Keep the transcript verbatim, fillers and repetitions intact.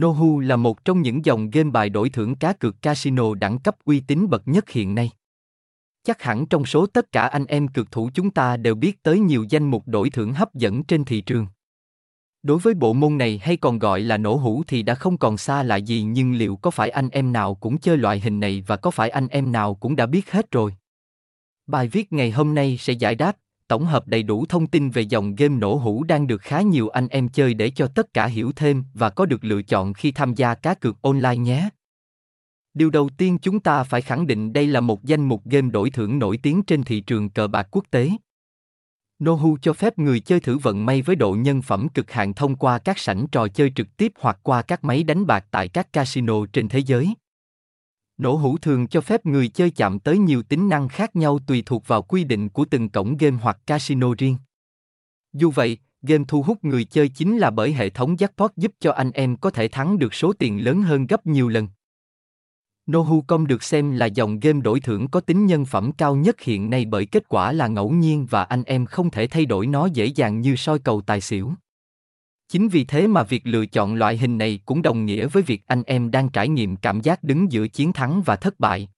Nohu là một trong những dòng game bài đổi thưởng cá cược casino đẳng cấp uy tín bậc nhất hiện nay. Chắc hẳn trong số tất cả anh em cược thủ chúng ta đều biết tới nhiều danh mục đổi thưởng hấp dẫn trên thị trường. Đối với bộ môn này hay còn gọi là nổ hũ thì đã không còn xa lạ gì, nhưng liệu có phải anh em nào cũng chơi loại hình này và có phải anh em nào cũng đã biết hết rồi? Bài viết ngày hôm nay sẽ giải đáp, tổng hợp đầy đủ thông tin về dòng game nổ hũ đang được khá nhiều anh em chơi để cho tất cả hiểu thêm và có được lựa chọn khi tham gia cá cược online nhé. Điều đầu tiên chúng ta phải khẳng định đây là một danh mục game đổi thưởng nổi tiếng trên thị trường cờ bạc quốc tế. Nohu cho phép người chơi thử vận may với độ nhân phẩm cực hạn thông qua các sảnh trò chơi trực tiếp hoặc qua các máy đánh bạc tại các casino trên thế giới. Nổ hũ thường cho phép người chơi chạm tới nhiều tính năng khác nhau tùy thuộc vào quy định của từng cổng game hoặc casino riêng. Dù vậy, game thu hút người chơi chính là bởi hệ thống jackpot giúp cho anh em có thể thắng được số tiền lớn hơn gấp nhiều lần. Nohu chấm com được xem là dòng game đổi thưởng có tính nhân phẩm cao nhất hiện nay bởi kết quả là ngẫu nhiên và anh em không thể thay đổi nó dễ dàng như soi cầu tài xỉu. Chính vì thế mà việc lựa chọn loại hình này cũng đồng nghĩa với việc anh em đang trải nghiệm cảm giác đứng giữa chiến thắng và thất bại,